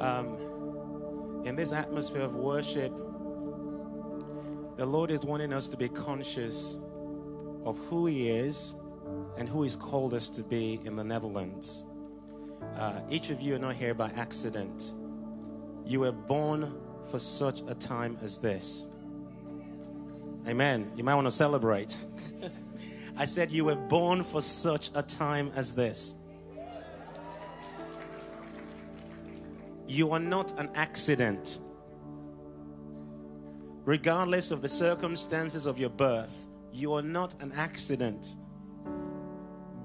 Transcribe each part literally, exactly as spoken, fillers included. um, in this atmosphere of worship, the Lord is wanting us to be conscious of who He is and who He's called us to be in the Netherlands. Uh, each of you are not here by accident. You were born for such a time as this. Amen. You might want to celebrate. I said you were born for such a time as this. You are not an accident. Regardless of the circumstances of your birth, you are not an accident.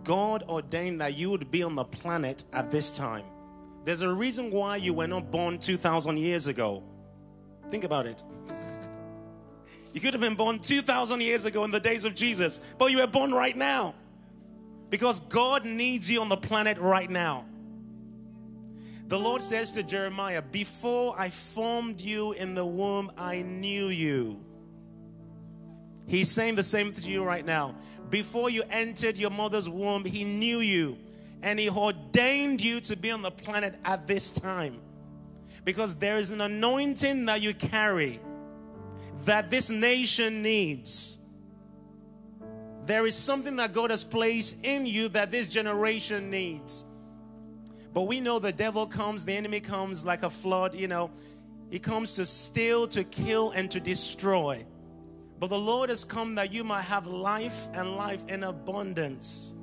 God ordained that you would be on the planet at this time. There's a reason why you were not born two thousand years ago. Think about it. You could have been born two thousand years ago in the days of Jesus, but you were born right now because God needs you on the planet right now. The Lord says to Jeremiah, before I formed you in the womb, I knew you. He's saying the same to you right now. Before you entered your mother's womb, He knew you. And He ordained you to be on the planet at this time. Because there is an anointing that you carry that this nation needs. There is something that God has placed in you that this generation needs. But we know the devil comes, the enemy comes like a flood, you know. He comes to steal, to kill, and to destroy. But the Lord has come that you might have life and life in abundance.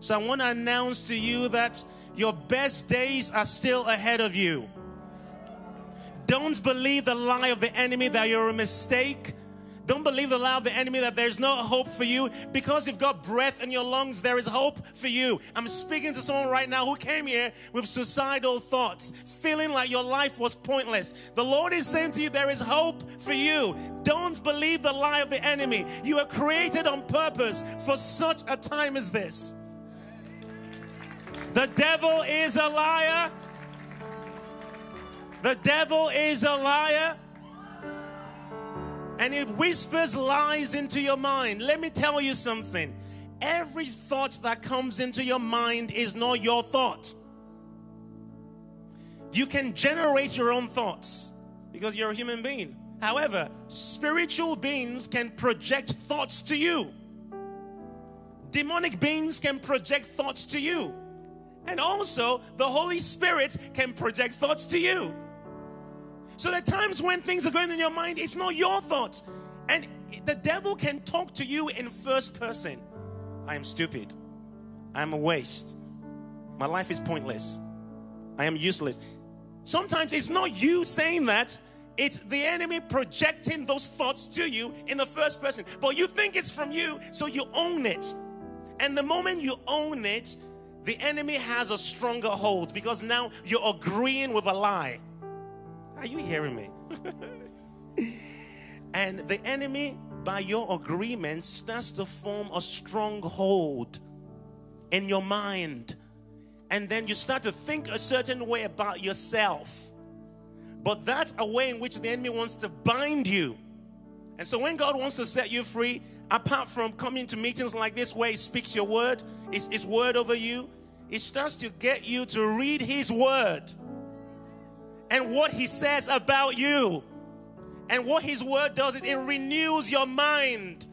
So I want to announce to you that your best days are still ahead of you. Don't believe the lie of the enemy that you're a mistake. Don't believe the lie of the enemy that there's no hope for you. Because you've got breath in your lungs, there is hope for you. I'm speaking to someone right now who came here with suicidal thoughts, feeling like your life was pointless. The Lord is saying to you, there is hope for you. Don't believe the lie of the enemy. You were created on purpose for such a time as this. The devil is a liar. The devil is a liar. And it whispers lies into your mind. Let me tell you something. Every thought that comes into your mind is not your thought. You can generate your own thoughts because you're a human being. However, spiritual beings can project thoughts to you. Demonic beings can project thoughts to you. And also, the Holy Spirit can project thoughts to you. So there are times when things are going in your mind, it's not your thoughts. And the devil can talk to you in first person. I am stupid. I am a waste. My life is pointless. I am useless. Sometimes it's not you saying that. It's the enemy projecting those thoughts to you in the first person. But you think it's from you, so you own it. And the moment you own it, the enemy has a stronger hold because now you're agreeing with a lie. Are you hearing me? And the enemy, by your agreement, starts to form a stronghold in your mind. And then you start to think a certain way about yourself. But that's a way in which the enemy wants to bind you. And so when God wants to set you free, apart from coming to meetings like this where He speaks your word, His, his word over you, He starts to get you to read His word and what He says about you. And what His word does, it, it renews your mind,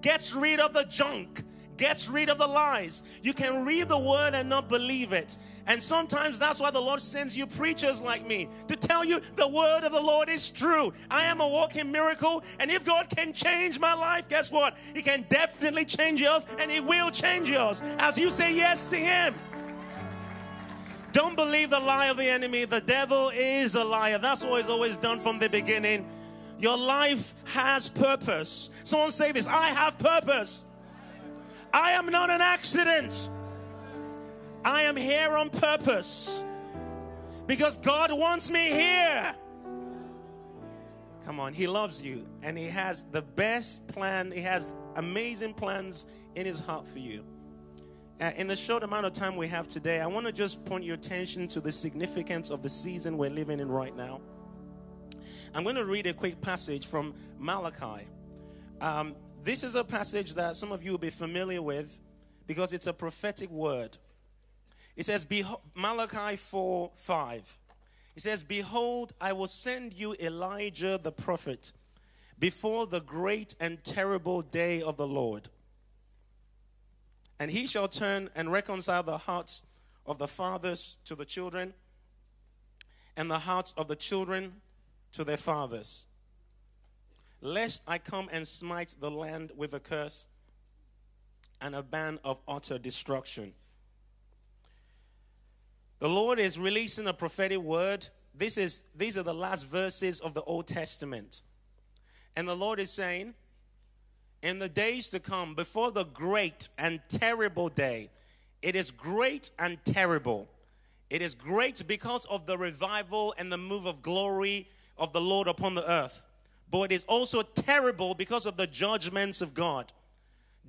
gets rid of the junk, gets rid of the lies. You can read the word and not believe it. And sometimes that's why the Lord sends you preachers like me to tell you the word of the Lord is true. I am a walking miracle, and if God can change my life, guess what? He can definitely change yours, and He will change yours as you say yes to Him. Don't believe the lie of the enemy. The devil is a liar. That's what he's always done from the beginning. Your life has purpose. Someone say this: I have purpose. I am not an accident. I am here on purpose because God wants me here. Come on, He loves you and He has the best plan. He has amazing plans in His heart for you. Uh, in the short amount of time we have today, I want to just point your attention to the significance of the season we're living in right now. I'm going to read a quick passage from Malachi. Um, this is a passage that some of you will be familiar with because it's a prophetic word. It says, Malachi four five, It says, behold, I will send you Elijah the prophet before the great and terrible day of the Lord. And he shall turn and reconcile the hearts of the fathers to the children and the hearts of the children to their fathers, lest I come and smite the land with a curse and a ban of utter destruction. The Lord is releasing a prophetic word. This is, these are the last verses of the Old Testament. And the Lord is saying, in the days to come, before the great and terrible day, it is great and terrible. It is great because of the revival and the move of glory of the Lord upon the earth. But it is also terrible because of the judgments of God.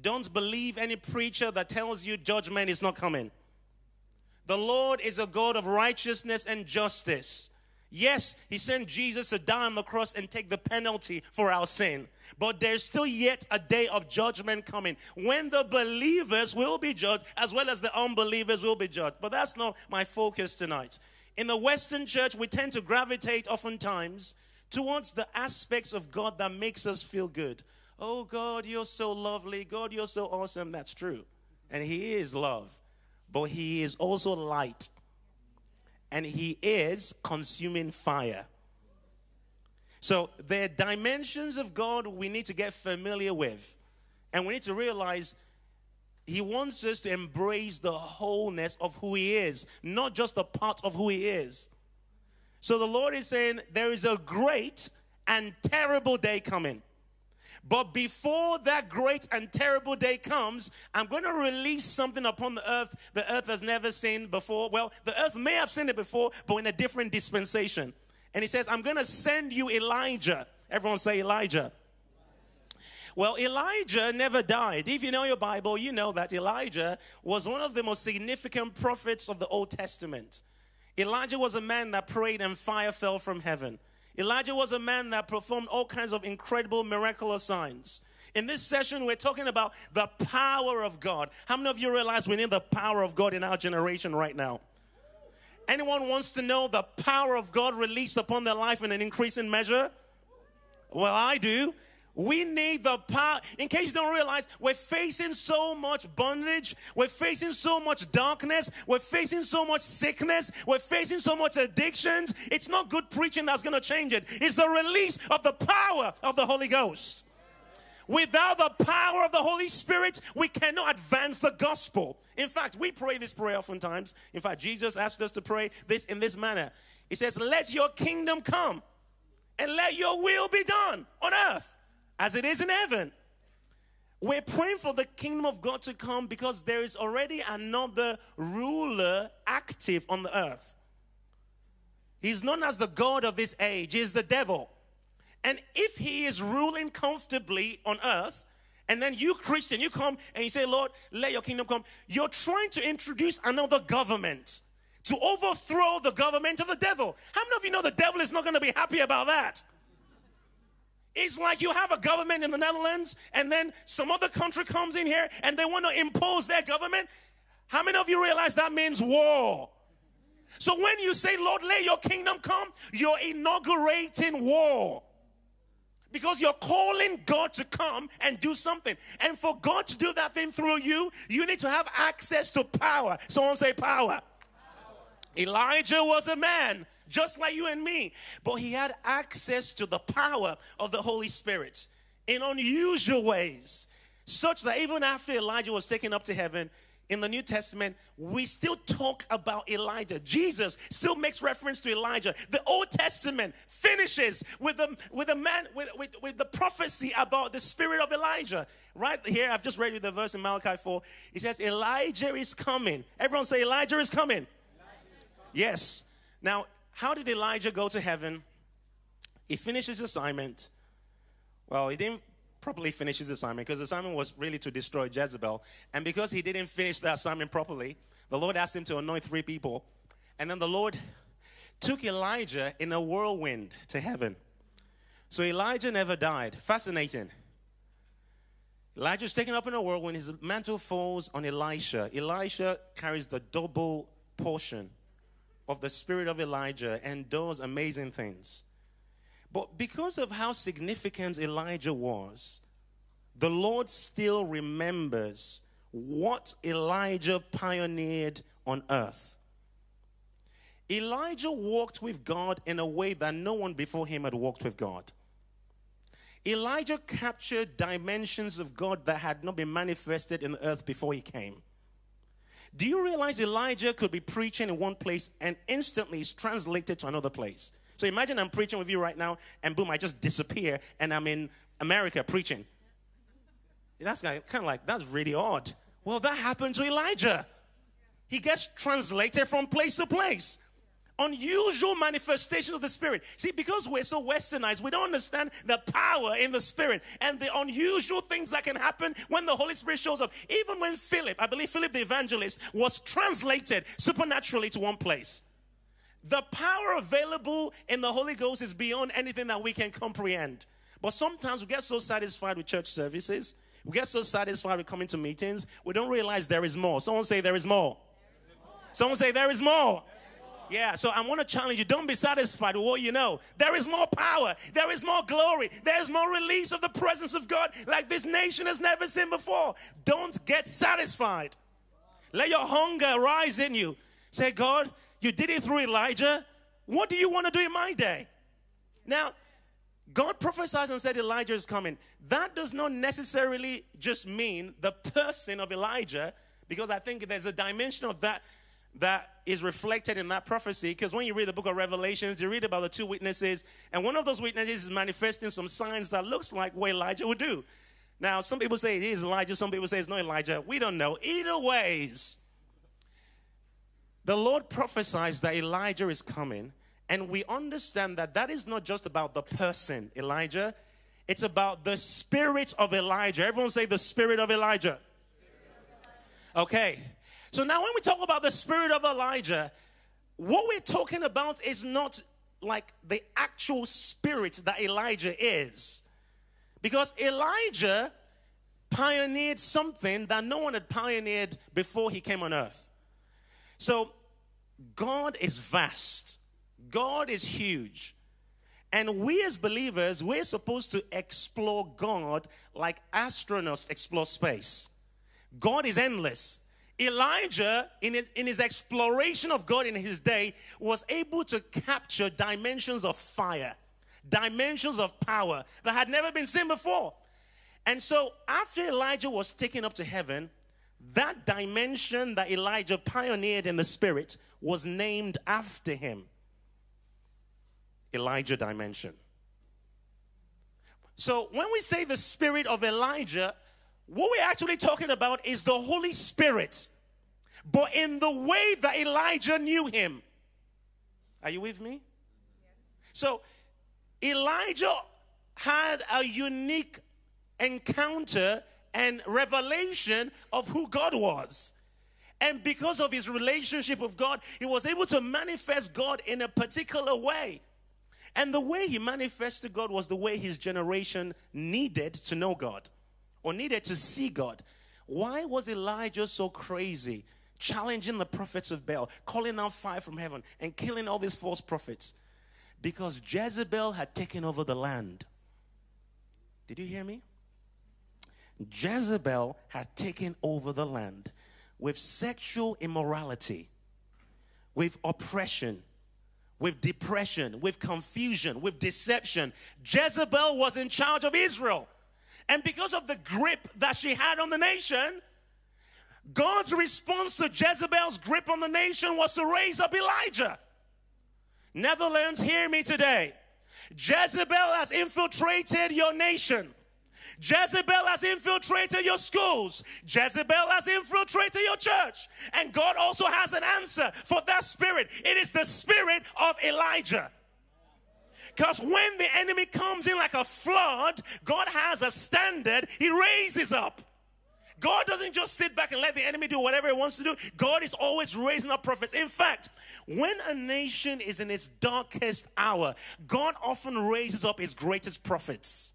Don't believe any preacher that tells you judgment is not coming. The Lord is a God of righteousness and justice. Yes, he sent Jesus to die on the cross and take the penalty for our sin. But there's still yet a day of judgment coming when the believers will be judged as well as the unbelievers will be judged. But that's not my focus tonight. In the Western church, we tend to gravitate oftentimes towards the aspects of God that makes us feel good. Oh, God, you're so lovely. God, you're so awesome. That's true. And he is love. But he is also light. And he is consuming fire. So there are dimensions of God we need to get familiar with. And we need to realize he wants us to embrace the wholeness of who he is, not just a part of who he is. So the Lord is saying there is a great and terrible day coming. But before that great and terrible day comes, I'm going to release something upon the earth the earth has never seen before. Well, the earth may have seen it before, but in a different dispensation. And he says, I'm going to send you Elijah. Everyone say Elijah. Well, Elijah never died. If you know your Bible, you know that Elijah was one of the most significant prophets of the Old Testament. Elijah was a man that prayed and fire fell from heaven. Elijah was a man that performed all kinds of incredible miraculous signs. In this session, we're talking about the power of God. How many of you realize we need the power of God in our generation right now? Anyone wants to know the power of God released upon their life in an increasing measure? Well, I do. We need the power. In case you don't realize, we're facing so much bondage. We're facing so much darkness. We're facing so much sickness. We're facing so much addictions. It's not good preaching that's going to change it. It's the release of the power of the Holy Ghost. Without the power of the Holy Spirit, we cannot advance the gospel. In fact, we pray this prayer oftentimes. In fact, Jesus asked us to pray this in this manner. He says, let your kingdom come and let your will be done on earth as it is in heaven. We're praying for the kingdom of God to come because there is already another ruler active on the earth. He's known as the god of this age. He's the devil. And if he is ruling comfortably on earth, and then you Christian, you come and you say, Lord, let your kingdom come. You're trying to introduce another government to overthrow the government of the devil. How many of you know the devil is not going to be happy about that? It's like you have a government in the Netherlands and then some other country comes in here and they want to impose their government. How many of you realize that means war? So when you say, Lord, let your kingdom come, you're inaugurating war. Because you're calling God to come and do something. And for God to do that thing through you, you need to have access to power. Someone say power. Power. Elijah was a man just like you and me, but he had access to the power of the Holy Spirit in unusual ways, such that even after Elijah was taken up to heaven, in the New Testament, we still talk about Elijah. Jesus still makes reference to Elijah. The Old Testament finishes with a, with a man, with, with, with the prophecy about the spirit of Elijah. Right here, I've just read you the verse in Malachi four. It says, Elijah is coming. Everyone say, Elijah is coming. Elijah is coming. Yes. Now, how did Elijah go to heaven? He finished his assignment. Well, he didn't properly finish his assignment because the assignment was really to destroy Jezebel. And because he didn't finish the assignment properly, the Lord asked him to anoint three people. And then the Lord took Elijah in a whirlwind to heaven. So Elijah never died. Fascinating. Elijah's taken up in a whirlwind. His mantle falls on Elisha. Elisha carries the double portion of the spirit of Elijah and does amazing things. But because of how significant Elijah was, the Lord still remembers what Elijah pioneered on earth. Elijah walked with God in a way that no one before him had walked with God. Elijah captured dimensions of God that had not been manifested in the earth before he came. Do you realize Elijah could be preaching in one place and instantly is translated to another place? So imagine I'm preaching with you right now and boom, I just disappear and I'm in America preaching. That's kind of like, that's really odd. Well, that happened to Elijah. He gets translated from place to place. Unusual manifestation of the Spirit. See, because we're so westernized, we don't understand the power in the Spirit and the unusual things that can happen when the Holy Spirit shows up. Even when Philip, I believe Philip the evangelist, was translated supernaturally to one place. The power available in the Holy Ghost is beyond anything that we can comprehend. But sometimes we get so satisfied with church services. We get so satisfied with coming to meetings. We don't realize there is more. Someone say there is more. There is more. Someone say there is more. Yeah, so I want to challenge you. Don't be satisfied with what you know. There is more power. There is more glory. There is more release of the presence of God like this nation has never seen before. Don't get satisfied. Let your hunger rise in you. Say, God, you did it through Elijah. What do you want to do in my day? Now, God prophesied and said Elijah is coming. That does not necessarily just mean the person of Elijah, because I think there's a dimension of that that is reflected in that prophecy, because when you read the book of Revelations, you read about the two witnesses, and one of those witnesses is manifesting some signs that looks like what Elijah would do. Now, some people say it is Elijah, some people say it's not Elijah. We don't know. Either ways, the Lord prophesies that Elijah is coming, and we understand that that is not just about the person, Elijah. It's about the spirit of Elijah. Everyone say the spirit of Elijah. Okay. So now when we talk about the spirit of Elijah, what we're talking about is not like the actual spirit that Elijah is. Because Elijah pioneered something that no one had pioneered before he came on earth. So God is vast. God is huge. And we as believers, we're supposed to explore God like astronauts explore space. God is endless. Elijah, in his, in his exploration of God in his day, was able to capture dimensions of fire, dimensions of power that had never been seen before. And so after Elijah was taken up to heaven, that dimension that Elijah pioneered in the spirit was named after him. Elijah dimension. So when we say the spirit of Elijah, what we're actually talking about is the Holy Spirit, but in the way that Elijah knew him. Are you with me? Yes. So Elijah had a unique encounter and revelation of who God was. And because of his relationship with God, he was able to manifest God in a particular way. And the way he manifested God was the way his generation needed to know God, or needed to see God. Why was Elijah so crazy, challenging the prophets of Baal, calling out fire from heaven and killing all these false prophets? Because Jezebel had taken over the land. Did you hear me? Jezebel had taken over the land with sexual immorality, with oppression, with depression, with confusion, with deception. Jezebel was in charge of Israel. And because of the grip that she had on the nation, God's response to Jezebel's grip on the nation was to raise up Elijah. Netherlands, hear me today. Jezebel has infiltrated your nation. Jezebel has infiltrated your schools. Jezebel has infiltrated your church. And God also has an answer for that spirit. It is the spirit of Elijah. Because when the enemy comes in like a flood, God has a standard he raises up. God doesn't just sit back and let the enemy do whatever he wants to do. God is always raising up prophets. In fact, when a nation is in its darkest hour, God often raises up his greatest prophets.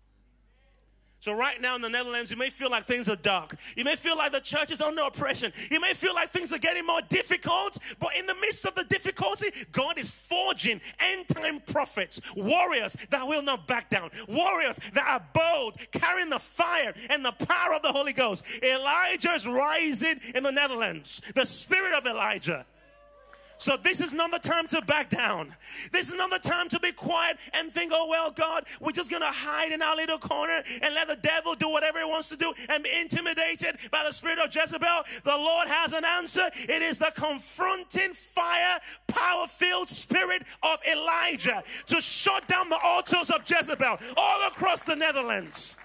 So right now in the Netherlands, you may feel like things are dark. You may feel like the church is under oppression. You may feel like things are getting more difficult. But in the midst of the difficulty, God is forging end-time prophets, warriors that will not back down, warriors that are bold, carrying the fire and the power of the Holy Ghost. Elijah is rising in the Netherlands, the spirit of Elijah. So this is not the time to back down. This is not the time to be quiet and think, oh, well, God, we're just going to hide in our little corner and let the devil do whatever he wants to do and be intimidated by the spirit of Jezebel. The Lord has an answer. It is the confronting fire, power-filled spirit of Elijah to shut down the altars of Jezebel all across the Netherlands.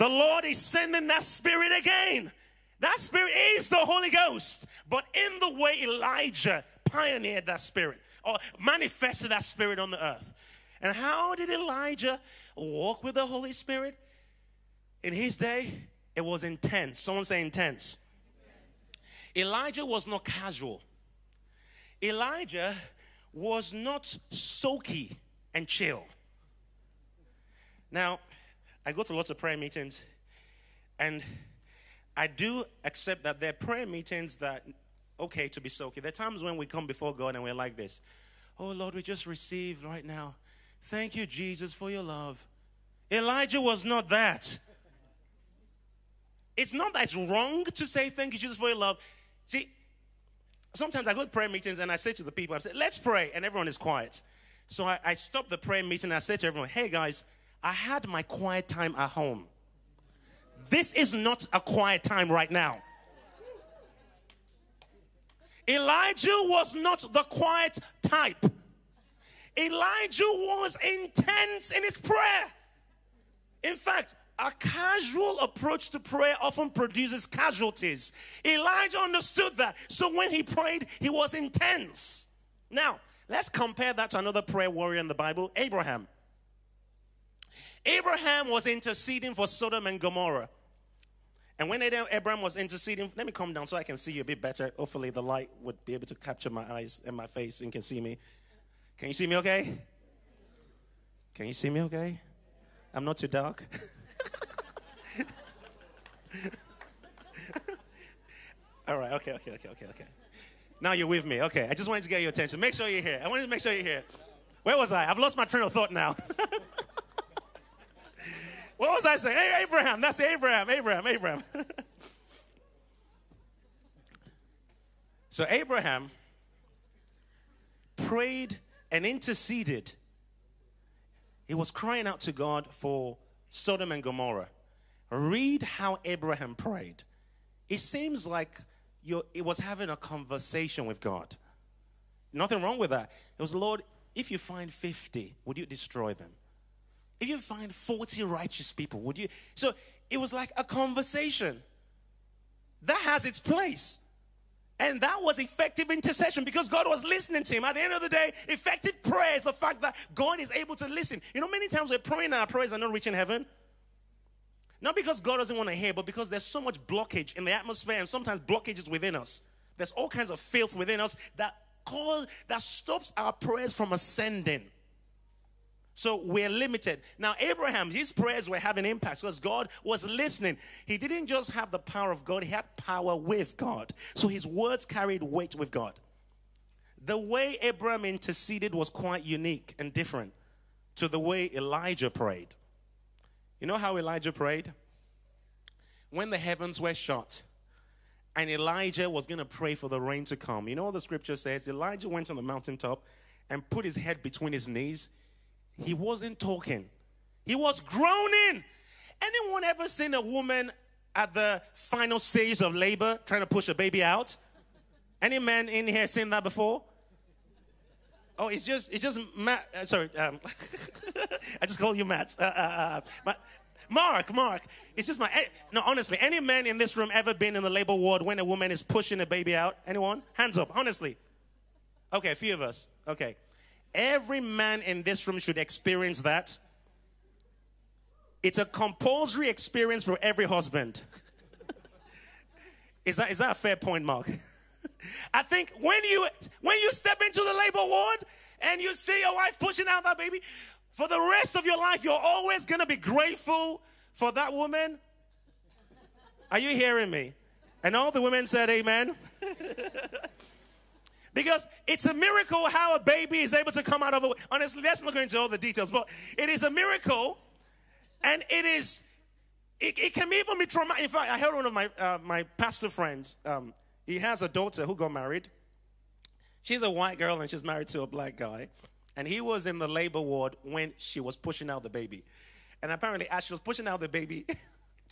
The Lord is sending that spirit again. That spirit is the Holy Ghost. But in the way Elijah pioneered that spirit or manifested that spirit on the earth. And how did Elijah walk with the Holy Spirit? In his day, it was intense. Someone say intense. Elijah was not casual. Elijah was not soaky and chill. Now, I go to lots of prayer meetings, and I do accept that there are prayer meetings that, okay, to be soaky. There are times when we come before God and we're like this. Oh, Lord, we just received right now. Thank you, Jesus, for your love. Elijah was not that. It's not that it's wrong to say thank you, Jesus, for your love. See, sometimes I go to prayer meetings and I say to the people, I say, let's pray, and everyone is quiet. So I, I stop the prayer meeting and I say to everyone, hey, guys, I had my quiet time at home. This is not a quiet time right now. Elijah was not the quiet type. Elijah was intense in his prayer. In fact, a casual approach to prayer often produces casualties. Elijah understood that. So when he prayed, he was intense. Now, let's compare that to another prayer warrior in the Bible, Abraham. Abraham was interceding for Sodom and Gomorrah. And when Abraham was interceding, let me come down so I can see you a bit better. Hopefully the light would be able to capture my eyes and my face and you can see me. Can you see me okay? Can you see me okay? I'm not too dark. All right, okay, okay, okay, okay, okay. Now you're with me. Okay, I just wanted to get your attention. Make sure you're here. I wanted to make sure you're here. Where was I? I've lost my train of thought now. What was I saying? Hey, Abraham, that's Abraham, Abraham, Abraham. So Abraham prayed and interceded. He was crying out to God for Sodom and Gomorrah. Read how Abraham prayed. It seems like you're, it was having a conversation with God. Nothing wrong with that. It was, Lord, if you find fifty, would you destroy them? If you find forty righteous people, would you? So it was like a conversation. That has its place. And that was effective intercession because God was listening to him. At the end of the day, effective prayer is the fact that God is able to listen. You know, many times we're praying and our prayers are not reaching heaven. Not because God doesn't want to hear, but because there's so much blockage in the atmosphere and sometimes blockages within us. There's all kinds of filth within us that cause, that stops our prayers from ascending. So we're limited. Now, Abraham, his prayers were having impact because God was listening. He didn't just have the power of God. He had power with God. So his words carried weight with God. The way Abraham interceded was quite unique and different to the way Elijah prayed. You know how Elijah prayed? When the heavens were shut and Elijah was going to pray for the rain to come. You know what the scripture says? Elijah went on the mountaintop and put his head between his knees. He wasn't talking. He was groaning. Anyone ever seen a woman at the final stage of labor trying to push a baby out? Any man in here seen that before? Oh, it's just, it's just Matt. Uh, sorry, um, I just call you Matt. Uh, uh, uh, Mark, Mark. It's just my, no, honestly, any man in this room ever been in the labor ward when a woman is pushing a baby out? Anyone? Hands up, honestly. Okay, a few of us. Okay. Every man in this room should experience that. It's a compulsory experience for every husband. Is that, is that a fair point, Mark? I think when you, when you step into the labor ward and you see your wife pushing out that baby, For the rest of your life, you're always going to be grateful for that woman. Are you hearing me? And all the women said amen. Because it's a miracle how a baby is able to come out of a... Honestly, let's not go into all the details, but it is a miracle, and it is... It, it can even be traumatic. In fact, I heard one of my, uh, my pastor friends, um, he has a daughter who got married. She's a white girl, and she's married to a black guy. And he was in the labor ward when she was pushing out the baby. And apparently, as she was pushing out the baby...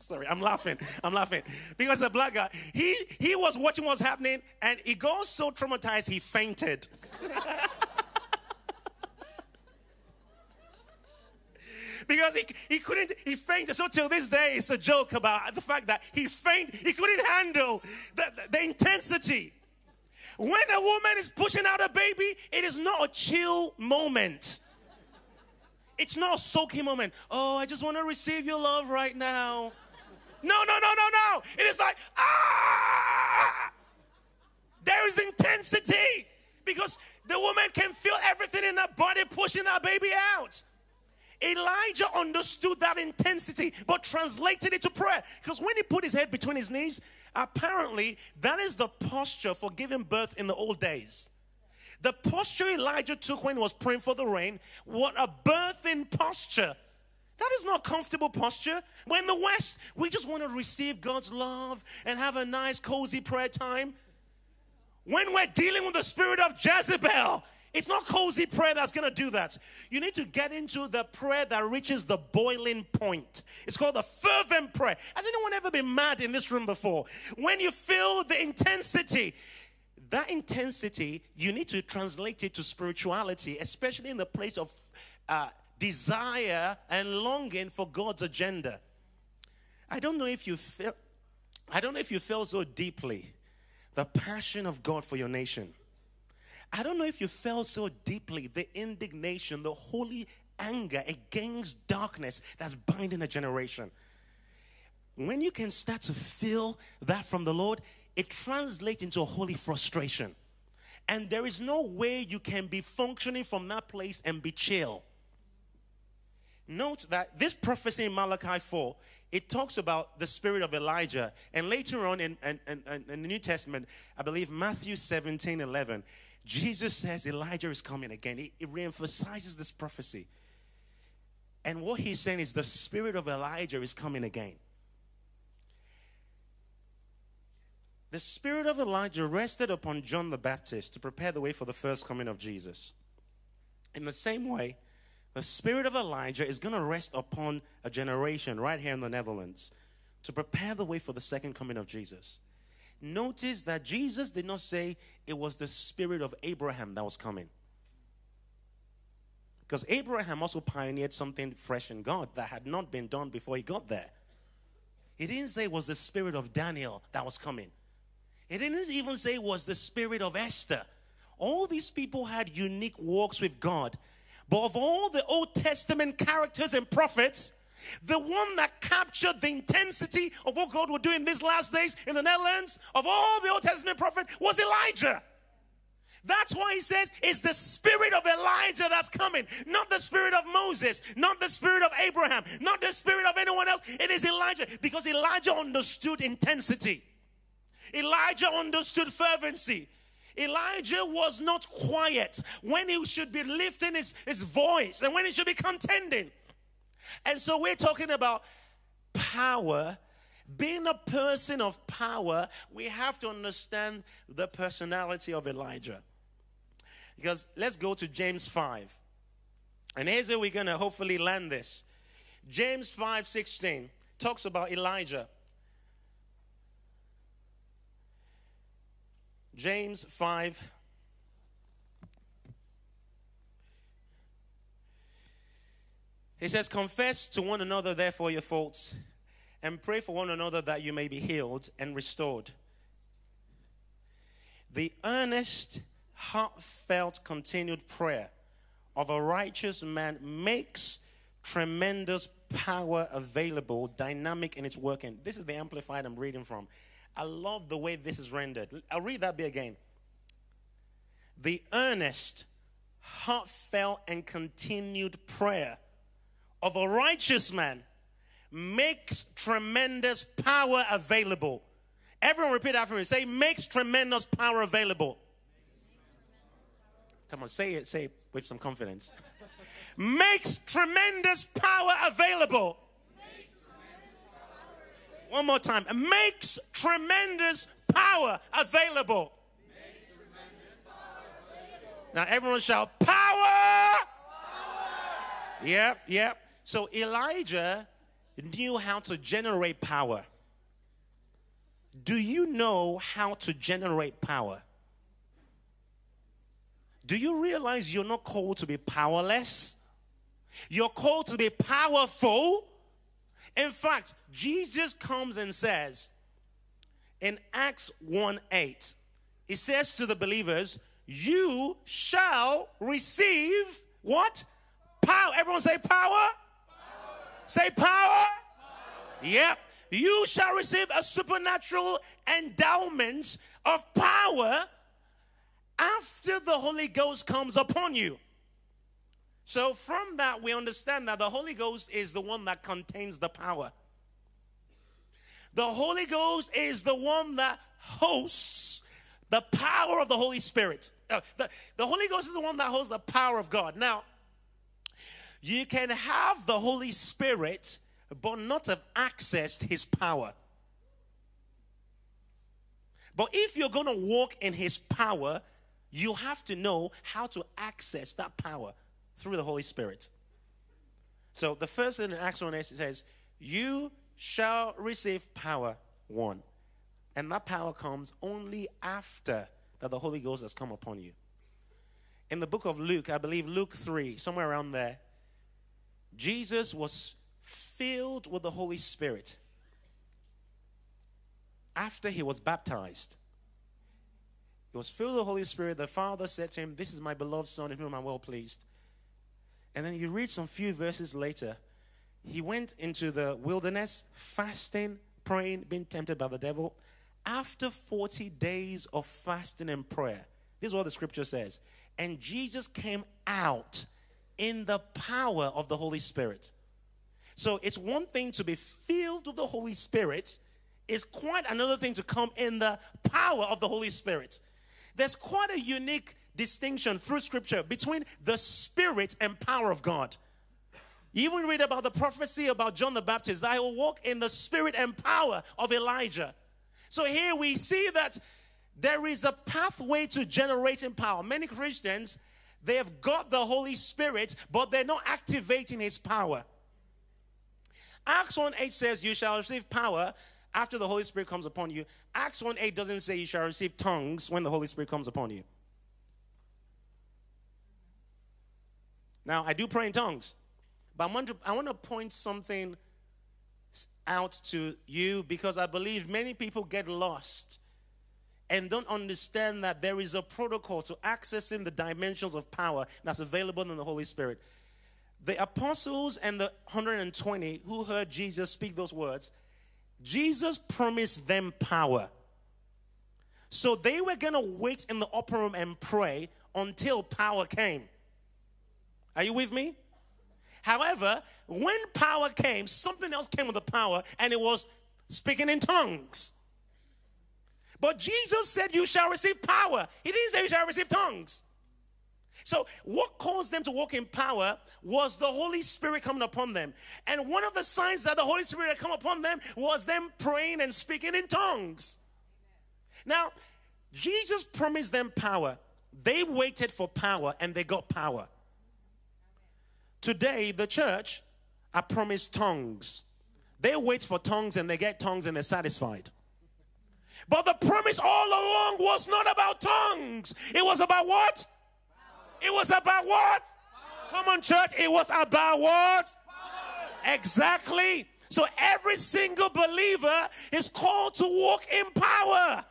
Sorry, I'm laughing. I'm laughing. Because the black guy, he, he was watching what's happening, and he got so traumatized, he fainted. Because he, he couldn't, he fainted. So till this day, it's a joke about the fact that he fainted. He couldn't handle the, the, the intensity. When a woman is pushing out a baby, it is not a chill moment. It's not a soaking moment. Oh, I just want to receive your love right now. No, no, no, no, no. It is like, ah! There is intensity because the woman can feel everything in her body pushing that baby out. Elijah understood that intensity but translated it to prayer, because when he put his head between his knees, apparently that is the posture for giving birth in the old days. The posture Elijah took when he was praying for the rain, what a birthing posture. That is not a comfortable posture. When in the West, we just want to receive God's love and have a nice, cozy prayer time. When we're dealing with the spirit of Jezebel, it's not cozy prayer that's going to do that. You need to get into the prayer that reaches the boiling point. It's called the fervent prayer. Has anyone ever been mad in this room before? When you feel the intensity... That intensity, you need to translate it to spirituality, especially in the place of uh, desire and longing for God's agenda. I don't know if you feel, I don't know if you feel so deeply the passion of God for your nation. I don't know if you felt so deeply the indignation, the holy anger against darkness that's binding a generation. When you can start to feel that from the Lord, it translates into a holy frustration. And there is no way you can be functioning from that place and be chill. Note that this prophecy in Malachi four, it talks about the spirit of Elijah. And later on in, in, in, in the New Testament, I believe Matthew seventeen eleven, Jesus says Elijah is coming again. He, he reemphasizes this prophecy. And what he's saying is the spirit of Elijah is coming again. The spirit of Elijah rested upon John the Baptist to prepare the way for the first coming of Jesus. In the same way, the spirit of Elijah is going to rest upon a generation right here in the Netherlands to prepare the way for the second coming of Jesus. Notice that Jesus did not say it was the spirit of Abraham that was coming. Because Abraham also pioneered something fresh in God that had not been done before he got there. He didn't say it was the spirit of Daniel that was coming. It didn't even say it was the spirit of Esther. All these people had unique walks with God. But of all the Old Testament characters and prophets, the one that captured the intensity of what God would do in these last days in the Netherlands, of all the Old Testament prophets, was Elijah. That's why he says it's the spirit of Elijah that's coming. Not the spirit of Moses, not the spirit of Abraham, not the spirit of anyone else. It is Elijah, because Elijah understood intensity. Elijah understood fervency. Elijah was not quiet when he should be lifting his, his voice and when he should be contending. And so we're talking about power. Being a person of power, we have to understand the personality of Elijah. Because let's go to James five. And here's where we're going to hopefully land this. James five sixteen talks about Elijah. James five. He says, confess to one another therefore your faults and pray for one another that you may be healed and restored. The earnest, heartfelt, continued prayer of a righteous man makes tremendous power available, dynamic in its working. This is the Amplified I'm reading from. I love the way this is rendered. I'll read that bit again. The earnest, heartfelt and continued prayer of a righteous man makes tremendous power available. Everyone repeat after me. Say, makes tremendous power available. Come on, say it, say it with some confidence. Makes tremendous power available. Makes tremendous power available. One more time. Makes tremendous power available. Makes tremendous power available. Now everyone shout, power! Power! Yep, yep. So Elijah knew how to generate power. Do you know how to generate power? Do you realize you're not called to be powerless? You're called to be powerful. In fact, Jesus comes and says in Acts one eight, he says to the believers, you shall receive what? Power. Everyone say power. Power. Say power. Power. Yep. You shall receive a supernatural endowment of power after the Holy Ghost comes upon you. So from that, we understand that the Holy Ghost is the one that contains the power. The Holy Ghost is the one that hosts the power of the Holy Spirit. Uh, the, the Holy Ghost is the one that hosts the power of God. Now, you can have the Holy Spirit, but not have accessed his power. But if you're going to walk in his power, you have to know how to access that power through the Holy Spirit. So the first thing in Acts one it says, you shall receive power, one. And that power comes only after that the Holy Ghost has come upon you. In the book of Luke, I believe Luke three, somewhere around there, Jesus was filled with the Holy Spirit after he was baptized. He was filled with the Holy Spirit. The Father said to him, this is my beloved Son in whom I'm well pleased. And then you read some few verses later, he went into the wilderness, fasting, praying, being tempted by the devil. After forty days of fasting and prayer, this is what the scripture says, and Jesus came out in the power of the Holy Spirit. So it's one thing to be filled with the Holy Spirit. It's quite another thing to come in the power of the Holy Spirit. There's quite a unique distinction through Scripture between the Spirit and power of God. You even read about the prophecy about John the Baptist, that he will walk in the Spirit and power of Elijah. So here we see that there is a pathway to generating power. Many Christians, they have got the Holy Spirit, but they're not activating his power. Acts one eight says, you shall receive power after the Holy Spirit comes upon you. Acts one eight doesn't say you shall receive tongues when the Holy Spirit comes upon you. Now, I do pray in tongues, but I'm wonder, I want to point something out to you because I believe many people get lost and don't understand that there is a protocol to accessing the dimensions of power that's available in the Holy Spirit. The apostles and the one hundred twenty who heard Jesus speak those words, Jesus promised them power. So they were going to wait in the upper room and pray until power came. Are you with me? However, when power came, something else came with the power, and it was speaking in tongues. But Jesus said, you shall receive power. He didn't say you shall receive tongues. So what caused them to walk in power was the Holy Spirit coming upon them. And one of the signs that the Holy Spirit had come upon them was them praying and speaking in tongues. Now, Jesus promised them power. They waited for power and they got power. Today, the church are promised tongues. They wait for tongues and they get tongues and they're satisfied. But the promise all along was not about tongues. It was about what? It was about what? Power. Come on, church. It was about what? Power. Exactly. So every single believer is called to walk in power.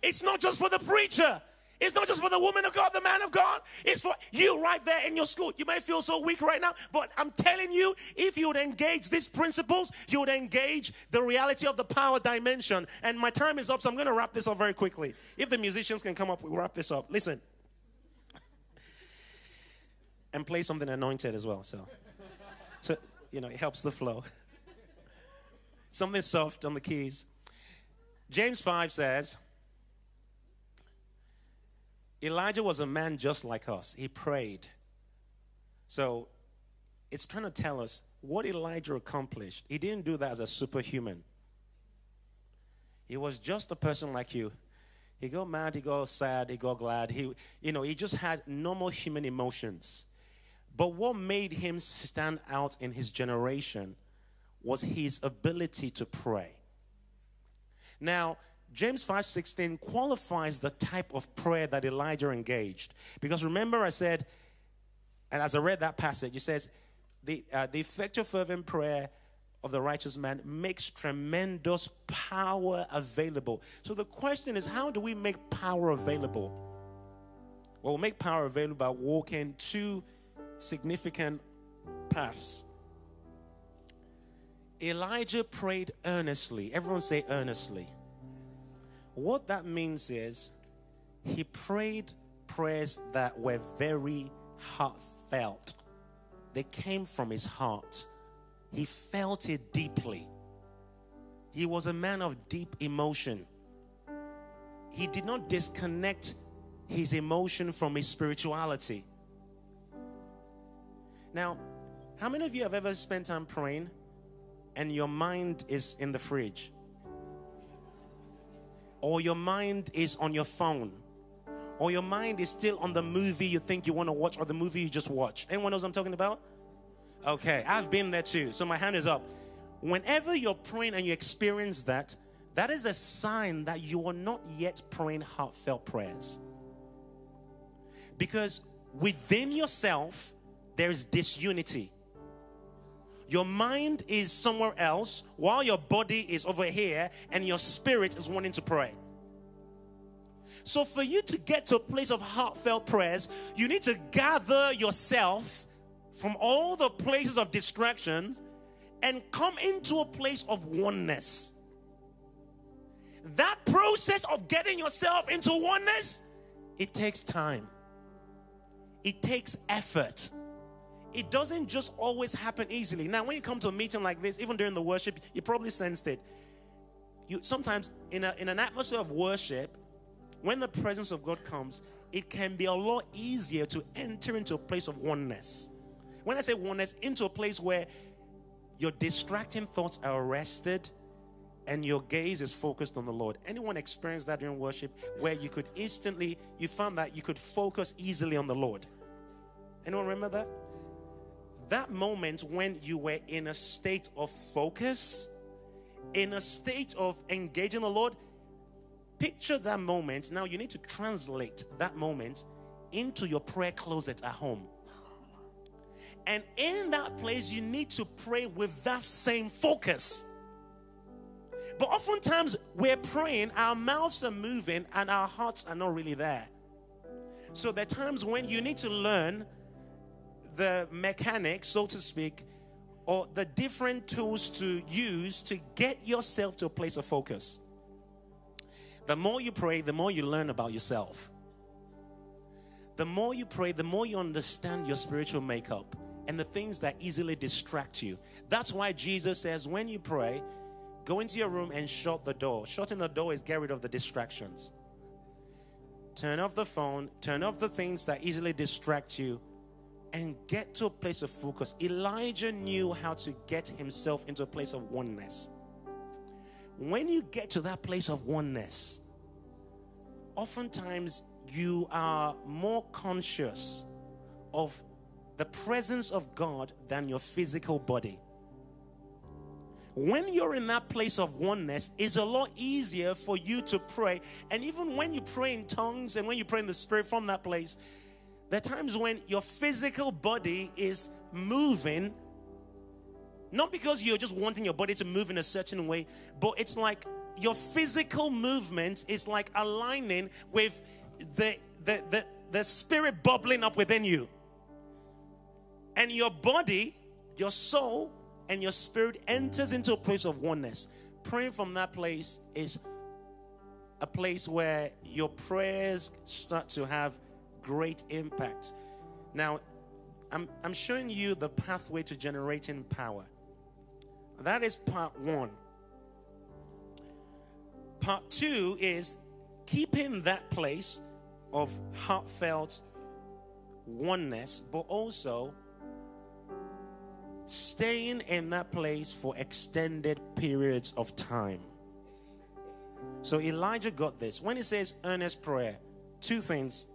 It's not just for the preacher. It's not just for the woman of God, the man of God. It's for you right there in your school. You may feel so weak right now, but I'm telling you, if you would engage these principles, you would engage the reality of the power dimension. And my time is up, so I'm going to wrap this up very quickly. If the musicians can come up, we'll wrap this up. Listen. and play something anointed as well. So, so you know, it helps the flow. Something soft on the keys. James five says, Elijah was a man just like us. He prayed. So it's trying to tell us what Elijah accomplished. He didn't do that as a superhuman. He was just a person like you. He got mad, he got sad, he got glad. He, you know, he just had normal human emotions. But what made him stand out in his generation was his ability to pray. Now, James five sixteen qualifies the type of prayer that Elijah engaged. Because remember I said, and as I read that passage, it says, the, uh, the effectual fervent prayer of the righteous man makes tremendous power available. So the question is, how do we make power available? Well, we'll make power available by walking two significant paths. Elijah prayed earnestly. Everyone say earnestly. What that means is he prayed prayers that were very heartfelt. They came from his heart. He felt it deeply. He was a man of deep emotion. He did not disconnect his emotion from his spirituality. Now, how many of you have ever spent time praying and your mind is in the fridge? Or your mind is on your phone. Or your mind is still on the movie you think you want to watch or the movie you just watched. Anyone knows what I'm talking about? Okay, I've been there too, so my hand is up. Whenever you're praying and you experience that, that is a sign that you are not yet praying heartfelt prayers. Because within yourself, there is disunity. Your mind is somewhere else while your body is over here and your spirit is wanting to pray. So for you to get to a place of heartfelt prayers, you need to gather yourself from all the places of distractions and come into a place of oneness. That process of getting yourself into oneness, it takes time. It takes effort. It doesn't just always happen easily. Now, when you come to a meeting like this, even during the worship, you probably sensed it. You sometimes, in, a, in an atmosphere of worship, when the presence of God comes, it can be a lot easier to enter into a place of oneness. When I say oneness, into a place where your distracting thoughts are arrested and your gaze is focused on the Lord. Anyone experienced that during worship, where you could instantly, you found that you could focus easily on the Lord? Anyone remember that? That moment when you were in a state of focus, in a state of engaging the Lord, picture that moment. Now you need to translate that moment into your prayer closet at home. And in that place, you need to pray with that same focus. But oftentimes, we're praying, our mouths are moving, and our hearts are not really there. So there are times when you need to learn the mechanics, so to speak, or the different tools to use to get yourself to a place of focus. The more you pray, the more you learn about yourself. The more you pray, the more you understand your spiritual makeup and the things that easily distract you. That's why Jesus says, when you pray, go into your room and shut the door. Shutting the door is get rid of the distractions. Turn off the phone, turn off the things that easily distract you, and get to a place of focus. Elijah knew how to get himself into a place of oneness. When you get to that place of oneness, oftentimes you are more conscious of the presence of God than your physical body. When you're in that place of oneness, it's a lot easier for you to pray. And even when you pray in tongues and when you pray in the Spirit from that place, there are times when your physical body is moving, not because you're just wanting your body to move in a certain way, but it's like your physical movement is like aligning with the, the, the, the spirit bubbling up within you. And your body, your soul, and your spirit enters into a place of oneness. Praying from that place is a place where your prayers start to have great impact. Now, I'm, I'm showing you the pathway to generating power. That is part one. Part two is keeping that place of heartfelt oneness, but also staying in that place for extended periods of time. So Elijah got this. When it says earnest prayer, two things: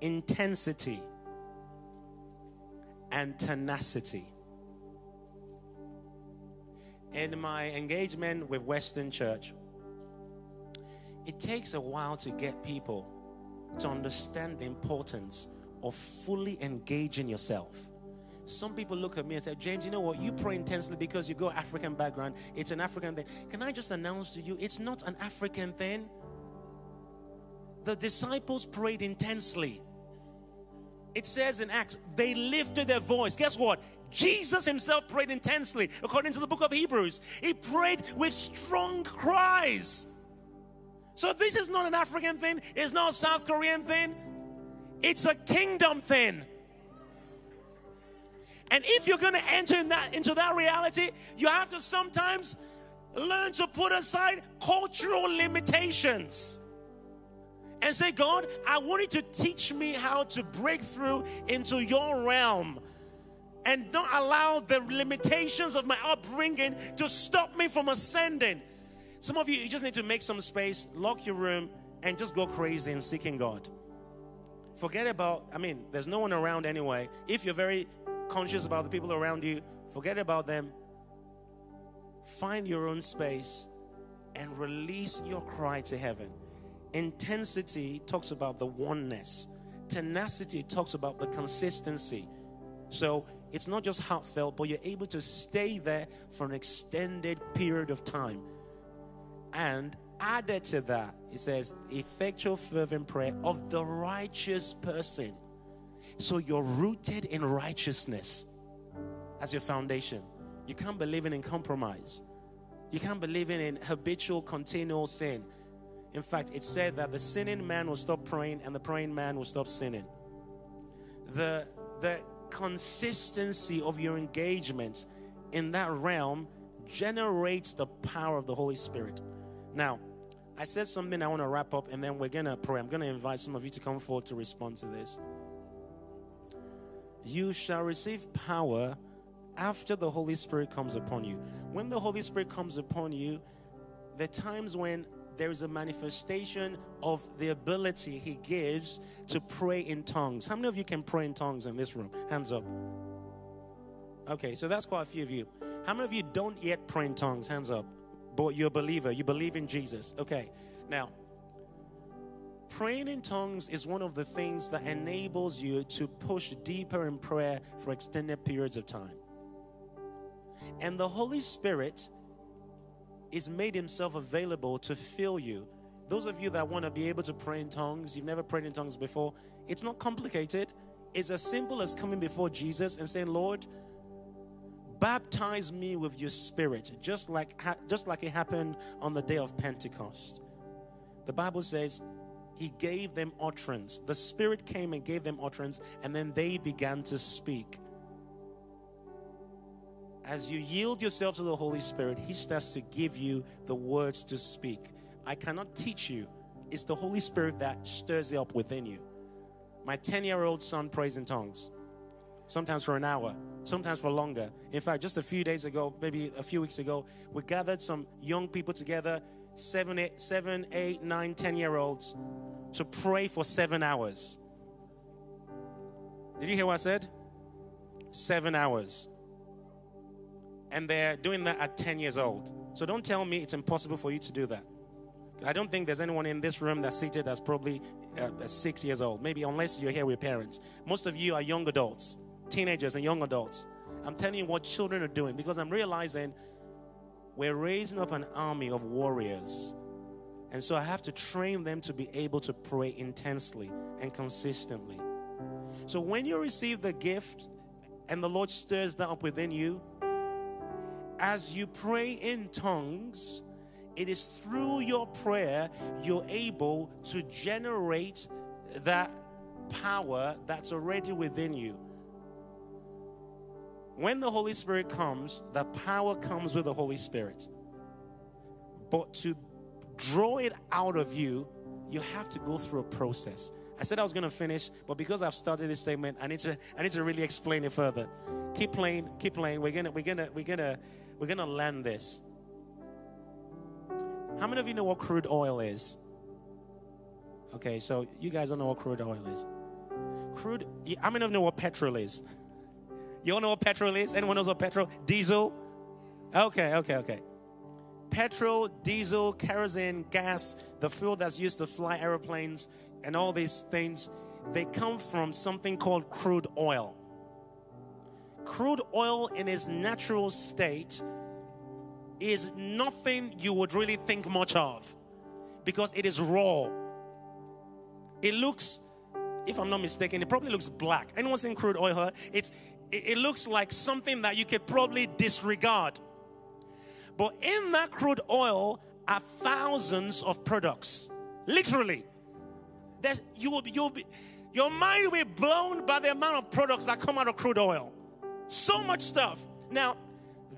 intensity and tenacity. In my engagement with Western Church, it takes a while to get people to understand the importance of fully engaging yourself. Some people look at me and say, James, you know what? You pray intensely because you go African background. It's an African thing. Can I just announce to you, it's not an African thing. The disciples prayed intensely. It says in Acts, they lifted their voice. Guess what? Jesus himself prayed intensely. According to the book of Hebrews, he prayed with strong cries. So this is not an African thing. It's not a South Korean thing. It's a kingdom thing. And if you're going to enter in that, into that reality, you have to sometimes learn to put aside cultural limitations and say, God, I want you to teach me how to break through into your realm and not allow the limitations of my upbringing to stop me from ascending. Some of you, you just need to make some space, lock your room, and just go crazy in seeking God. Forget about, I mean, there's no one around anyway. If you're very conscious about the people around you, forget about them. Find your own space and release your cry to heaven. Intensity talks about the oneness. Tenacity talks about the consistency. So it's not just heartfelt, but you're able to stay there for an extended period of time. And added to that, it says effectual fervent prayer of the righteous person. So you're rooted in righteousness as your foundation. You can't be living in compromise. You can't be living in habitual, continual sin. In fact, it said that the sinning man will stop praying and the praying man will stop sinning. The, the consistency of your engagement in that realm generates the power of the Holy Spirit. Now, I said something I want to wrap up, and then we're going to pray. I'm going to invite some of you to come forward to respond to this. You shall receive power after the Holy Spirit comes upon you. When the Holy Spirit comes upon you, there are times when there is a manifestation of the ability he gives to pray in tongues. How many of you can pray in tongues in this room? Hands up. Okay, so that's quite a few of you. How many of you don't yet pray in tongues? Hands up. But you're a believer. You believe in Jesus. Okay, now, praying in tongues is one of the things that enables you to push deeper in prayer for extended periods of time. And the Holy Spirit is made himself available to fill you. Those of you that want to be able to pray in tongues, you've never prayed in tongues before, it's not complicated. It's as simple as coming before Jesus and saying, Lord, baptize me with your spirit, just like, just like it happened on the day of Pentecost. The Bible says, he gave them utterance. The Spirit came and gave them utterance, and then they began to speak. As you yield yourself to the Holy Spirit, he starts to give you the words to speak. I cannot teach you. It's the Holy Spirit that stirs it up within you. My ten-year-old son prays in tongues, sometimes for an hour, sometimes for longer. In fact, just a few days ago, maybe a few weeks ago, we gathered some young people together, seven, eight, seven, eight, nine, ten-year-olds, to pray for seven hours. Did you hear what I said? Seven hours. And they're doing that at ten years old. So don't tell me it's impossible for you to do that. I don't think there's anyone in this room that's seated that's probably uh, six years old. Maybe unless you're here with parents. Most of you are young adults, teenagers and young adults. I'm telling you what children are doing, because I'm realizing we're raising up an army of warriors. And so I have to train them to be able to pray intensely and consistently. So when you receive the gift and the Lord stirs that up within you, as you pray in tongues, it is through your prayer you're able to generate that power that's already within you. When the Holy Spirit comes, the power comes with the Holy Spirit. But to draw it out of you, you have to go through a process. I said I was going to finish, but because I've started this statement, I need to I need to really explain it further. Keep playing, keep playing. We're gonna we're gonna we're gonna we're gonna land this. How many of you know what crude oil is? Okay, so you guys don't know what crude oil is. Crude. How many of you know what petrol is? You all know what petrol is? Anyone knows what petrol? Diesel. Okay, okay, okay. Petrol, diesel, kerosene, gas, the fuel that's used to fly airplanes and all these things, they come from something called crude oil. Crude oil in its natural state is nothing you would really think much of because it is raw. It looks, if I'm not mistaken, it probably looks black. Anyone seen crude oil here? It's, it, it looks like something that you could probably disregard. But in that crude oil are thousands of products. Literally. There's, you will be, you'll be, your mind will be blown by the amount of products that come out of crude oil. So much stuff. Now,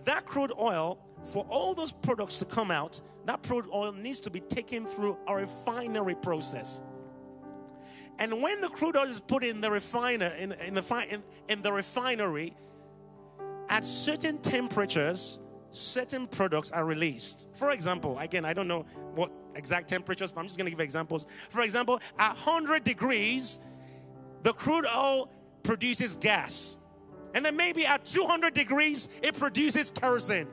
that crude oil, for all those products to come out, that crude oil needs to be taken through a refinery process. And when the crude oil is put in the refiner, in, in, the, fi- in, in the refinery, at certain temperatures, certain products are released. For example, again, I don't know what exact temperatures, but I'm just going to give examples. For example, at one hundred degrees, the crude oil produces gas. And then maybe at two hundred degrees, it produces kerosene.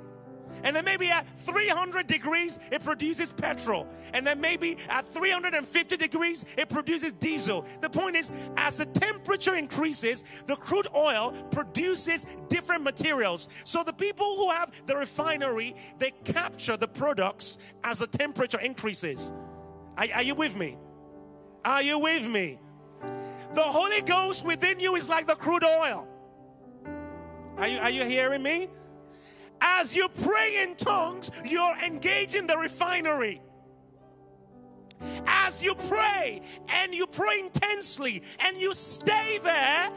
And then maybe at three hundred degrees, it produces petrol. And then maybe at three hundred fifty degrees, it produces diesel. The point is, as the temperature increases, the crude oil produces different materials. So the people who have the refinery, they capture the products as the temperature increases. Are, are you with me? Are you with me? The Holy Ghost within you is like the crude oil. Are you, are you hearing me? As you pray in tongues, you're engaging the refinery. As you pray, and you pray intensely, and you stay there,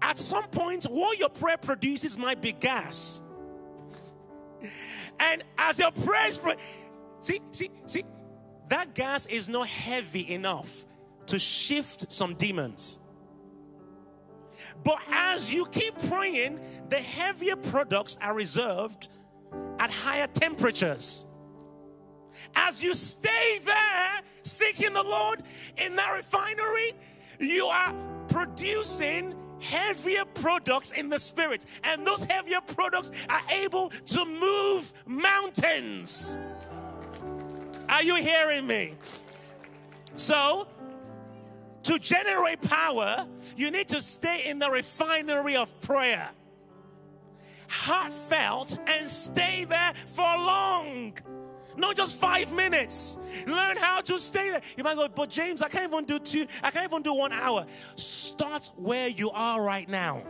at some point, what your prayer produces might be gas. And as your prayers, pray, see, see, see, that gas is not heavy enough to shift some demons. But as you keep praying, the heavier products are reserved at higher temperatures. As you stay there seeking the Lord in that refinery, you are producing heavier products in the Spirit. And those heavier products are able to move mountains. Are you hearing me? So, to generate power, you need to stay in the refinery of prayer. Heartfelt, and stay there for long. Not just five minutes. Learn how to stay there. You might go, but James, I can't even do two. I can't even do one hour. Start where you are right now.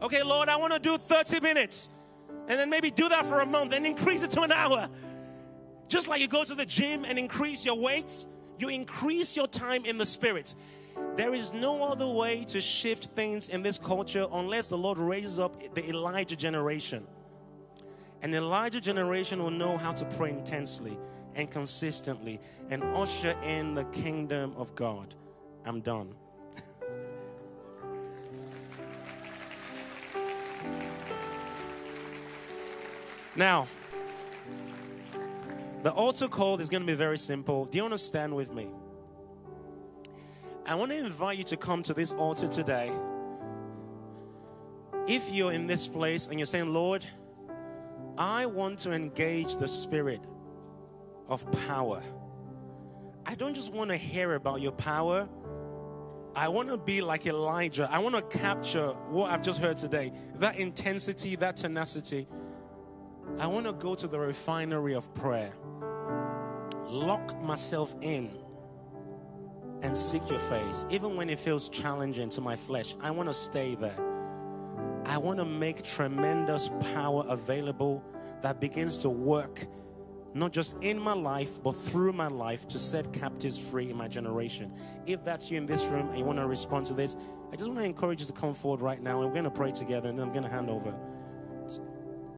Okay, Lord, I want to do thirty minutes. And then maybe do that for a month and increase it to an hour. Just like you go to the gym and increase your weight, you increase your time in the Spirit. There is no other way to shift things in this culture unless the Lord raises up the Elijah generation. And the Elijah generation will know how to pray intensely and consistently and usher in the kingdom of God. I'm done. Now, the altar call is going to be very simple. Do you want to stand with me? I want to invite you to come to this altar today. If you're in this place and you're saying, Lord, I want to engage the Spirit of power. I don't just want to hear about your power. I want to be like Elijah. I want to capture what I've just heard today. That intensity, that tenacity. I want to go to the refinery of prayer. Lock myself in. And seek your face. Even when it feels challenging to my flesh, I want to stay there. I want to make tremendous power available that begins to work, not just in my life, but through my life to set captives free in my generation. If that's you in this room and you want to respond to this, I just want to encourage you to come forward right now, and we're going to pray together, and then I'm going to hand over.